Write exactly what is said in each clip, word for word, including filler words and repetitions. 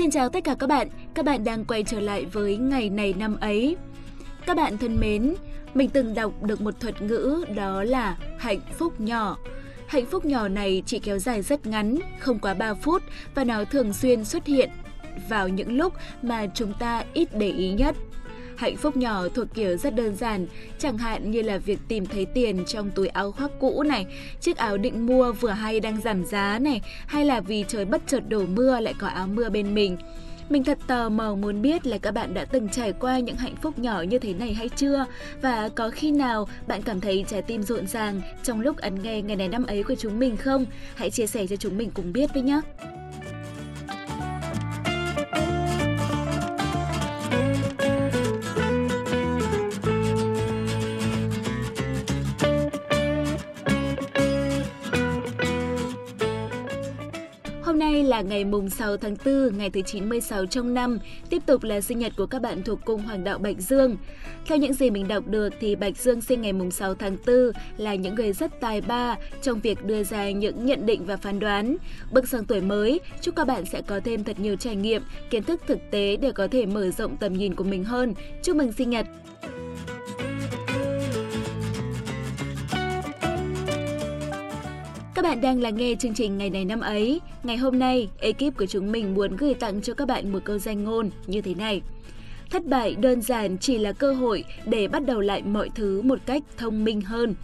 Xin chào tất cả các bạn, các bạn đang quay trở lại với Ngày này năm ấy. Các bạn thân mến, mình từng đọc được một thuật ngữ đó là hạnh phúc nhỏ. Hạnh phúc nhỏ này chỉ kéo dài rất ngắn, không quá ba phút và nó thường xuyên xuất hiện vào những lúc mà chúng ta ít để ý nhất. Hạnh phúc nhỏ thuộc kiểu rất đơn giản, chẳng hạn như là việc tìm thấy tiền trong túi áo khoác cũ này, chiếc áo định mua vừa hay đang giảm giá này, hay là vì trời bất chợt đổ mưa lại có áo mưa bên mình. Mình thật tò mò muốn biết là các bạn đã từng trải qua những hạnh phúc nhỏ như thế này hay chưa? Và có khi nào bạn cảm thấy trái tim rộn ràng trong lúc ấn nghe Ngày này năm ấy của chúng mình không? Hãy chia sẻ cho chúng mình cùng biết với nhé! Là ngày mùng sáu tháng tư, ngày thứ chín mươi sáu trong năm, tiếp tục là sinh nhật của các bạn thuộc cung Hoàng đạo Bạch Dương. Theo những gì mình đọc được thì Bạch Dương sinh ngày mùng sáu tháng tư là những người rất tài ba trong việc đưa ra những nhận định và phán đoán. Bước sang tuổi mới, chúc các bạn sẽ có thêm thật nhiều trải nghiệm, kiến thức thực tế để có thể mở rộng tầm nhìn của mình hơn. Chúc mừng sinh nhật! Các bạn đang lắng nghe chương trình Ngày này năm ấy. Ngày hôm nay, ekip của chúng mình muốn gửi tặng cho các bạn một câu danh ngôn như thế này. Thất bại đơn giản chỉ là cơ hội để bắt đầu lại mọi thứ một cách thông minh hơn.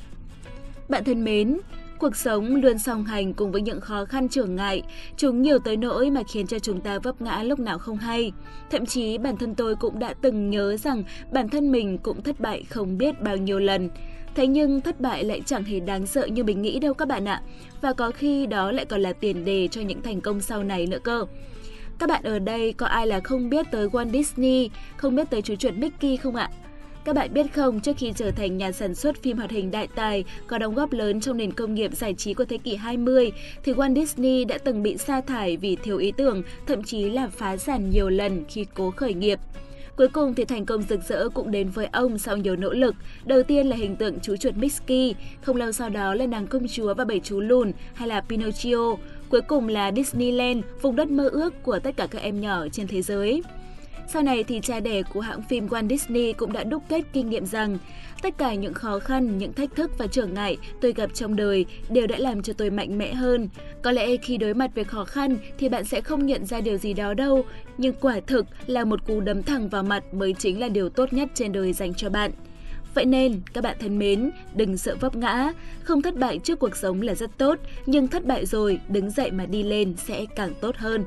Bạn thân mến, cuộc sống luôn song hành cùng với những khó khăn chướng ngại. Chúng nhiều tới nỗi mà khiến cho chúng ta vấp ngã lúc nào không hay. Thậm chí bản thân tôi cũng đã từng nhớ rằng bản thân mình cũng thất bại không biết bao nhiêu lần. Thế nhưng thất bại lại chẳng hề đáng sợ như mình nghĩ đâu các bạn ạ. Và có khi đó lại còn là tiền đề cho những thành công sau này nữa cơ. Các bạn ở đây có ai là không biết tới Walt Disney, không biết tới chú chuột Mickey không ạ? Các bạn biết không, trước khi trở thành nhà sản xuất phim hoạt hình đại tài có đóng góp lớn trong nền công nghiệp giải trí của thế kỷ hai mươi, thì Walt Disney đã từng bị sa thải vì thiếu ý tưởng, thậm chí là phá sản nhiều lần khi cố khởi nghiệp. Cuối cùng thì thành công rực rỡ cũng đến với ông sau nhiều nỗ lực. Đầu tiên là hình tượng chú chuột Mickey, không lâu sau đó là nàng công chúa và bảy chú lùn hay là Pinocchio. Cuối cùng là Disneyland, vùng đất mơ ước của tất cả các em nhỏ trên thế giới. Sau này thì cha đẻ của hãng phim Walt Disney cũng đã đúc kết kinh nghiệm rằng tất cả những khó khăn, những thách thức và trở ngại tôi gặp trong đời đều đã làm cho tôi mạnh mẽ hơn. Có lẽ khi đối mặt với khó khăn thì bạn sẽ không nhận ra điều gì đó đâu, nhưng quả thực là một cú đấm thẳng vào mặt mới chính là điều tốt nhất trên đời dành cho bạn. Vậy nên, các bạn thân mến, đừng sợ vấp ngã, không thất bại trước cuộc sống là rất tốt, nhưng thất bại rồi, đứng dậy mà đi lên sẽ càng tốt hơn.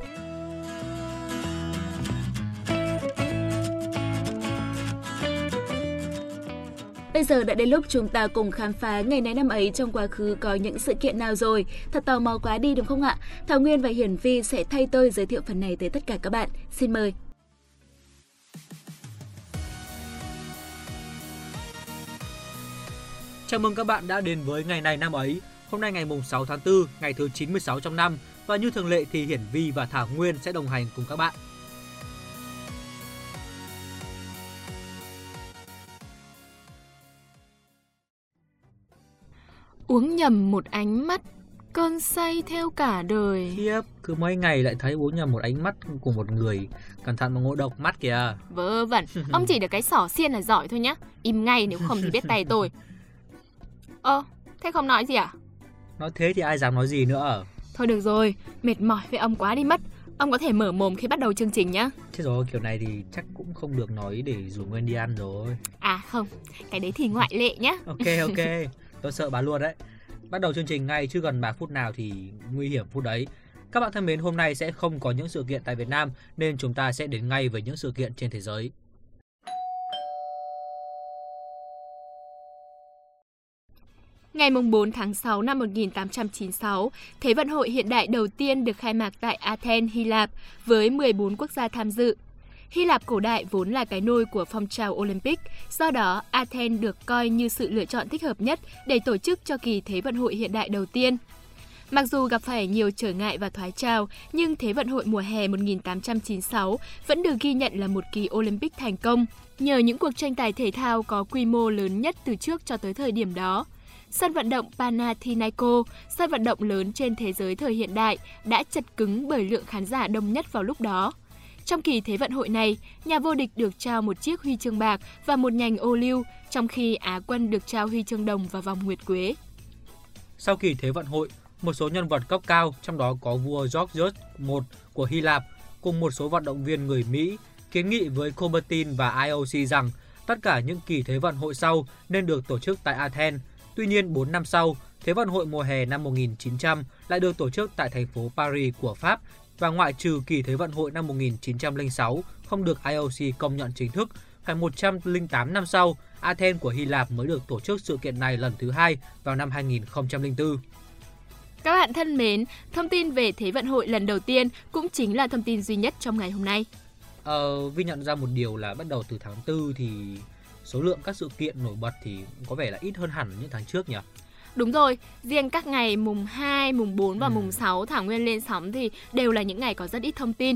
Bây giờ đã đến lúc chúng ta cùng khám phá ngày này năm ấy trong quá khứ có những sự kiện nào rồi. Thật tò mò quá đi đúng không ạ? Thảo Nguyên và Hiển Vi sẽ thay tôi giới thiệu phần này tới tất cả các bạn. Xin mời! Chào mừng các bạn đã đến với Ngày này năm ấy. Hôm nay ngày sáu tháng tư, ngày thứ chín mươi sáu trong năm. Và như thường lệ thì Hiển Vi và Thảo Nguyên sẽ đồng hành cùng các bạn. Uống nhầm một ánh mắt, cơn say theo cả đời. Khiếp, cứ mấy ngày lại thấy uống nhầm một ánh mắt của một người. Cẩn thận mà ngộ độc mắt kìa. Vớ vẩn, ông chỉ được cái xỏ xiên là giỏi thôi nhá. Im ngay nếu không thì biết tay tôi. Ơ, thế không nói gì à? Nói thế thì ai dám nói gì nữa. Thôi được rồi, mệt mỏi với ông quá đi mất. Ông có thể mở mồm khi bắt đầu chương trình nhá. Thế rồi, kiểu này thì chắc cũng không được nói để rủ Nguyên đi ăn rồi. À không, cái đấy thì ngoại lệ nhá. Ok ok. Tôi sợ bà luôn đấy. Bắt đầu chương trình ngay chứ gần bà phút nào thì nguy hiểm phút đấy. Các bạn thân mến, hôm nay sẽ không có những sự kiện tại Việt Nam nên chúng ta sẽ đến ngay với những sự kiện trên thế giới. Ngày bốn tháng sáu năm một nghìn tám trăm chín mươi sáu, Thế vận hội hiện đại đầu tiên được khai mạc tại Athens, Hy Lạp với mười bốn quốc gia tham dự. Hy Lạp cổ đại vốn là cái nôi của phong trào Olympic, do đó Athens được coi như sự lựa chọn thích hợp nhất để tổ chức cho kỳ Thế vận hội hiện đại đầu tiên. Mặc dù gặp phải nhiều trở ngại và thoái trào, nhưng Thế vận hội mùa hè một nghìn tám trăm chín mươi sáu vẫn được ghi nhận là một kỳ Olympic thành công, nhờ những cuộc tranh tài thể thao có quy mô lớn nhất từ trước cho tới thời điểm đó. Sân vận động Panathinaiko, sân vận động lớn trên thế giới thời hiện đại, đã chật cứng bởi lượng khán giả đông nhất vào lúc đó. Trong kỳ Thế vận hội này, nhà vô địch được trao một chiếc huy chương bạc và một nhành ô liu, trong khi Á quân được trao huy chương đồng và vòng nguyệt quế. Sau kỳ Thế vận hội, một số nhân vật cấp cao, trong đó có vua George the First của Hy Lạp, cùng một số vận động viên người Mỹ kiến nghị với Coubertin và I O C rằng tất cả những kỳ Thế vận hội sau nên được tổ chức tại Athens. Tuy nhiên, bốn năm sau, Thế vận hội mùa hè năm một nghìn chín trăm lại được tổ chức tại thành phố Paris của Pháp, và ngoại trừ kỳ Thế vận hội năm một nghìn chín trăm lẻ sáu không được I O C công nhận chính thức, phải một trăm lẻ tám năm sau, Athens của Hy Lạp mới được tổ chức sự kiện này lần thứ hai vào năm hai nghìn không trăm lẻ tư. Các bạn thân mến, thông tin về Thế vận hội lần đầu tiên cũng chính là thông tin duy nhất trong ngày hôm nay. Ờ, Vi nhận ra một điều là bắt đầu từ tháng tư thì số lượng các sự kiện nổi bật thì có vẻ là ít hơn hẳn những tháng trước nhỉ? Đúng rồi, riêng các ngày mùng hai, mùng bốn và ừ. mùng sáu Thảo Nguyên lên sóng thì đều là những ngày có rất ít thông tin.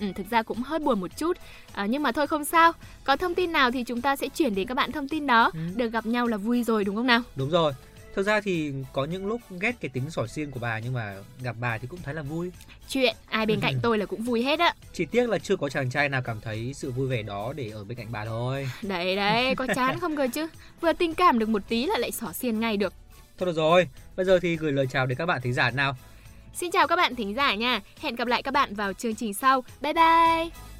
Ừ, thực ra cũng hơi buồn một chút, à, nhưng mà thôi không sao. Có thông tin nào thì chúng ta sẽ chuyển đến các bạn thông tin đó. ừ. Được gặp nhau là vui rồi đúng không nào? Đúng rồi. Thực ra thì có những lúc ghét cái tính sỏi xiên của bà, nhưng mà gặp bà thì cũng thấy là vui. Chuyện ai bên ừ. cạnh tôi là cũng vui hết á. Chỉ tiếc là chưa có chàng trai nào cảm thấy sự vui vẻ đó để ở bên cạnh bà thôi. Đấy đấy, có chán không cơ chứ. Vừa tình cảm được một tí là lại sỏ xiên ngay được. Thôi được rồi, bây giờ thì gửi lời chào đến các bạn thính giả nào. Xin chào các bạn thính giả nha. Hẹn gặp lại các bạn vào chương trình sau. Bye bye.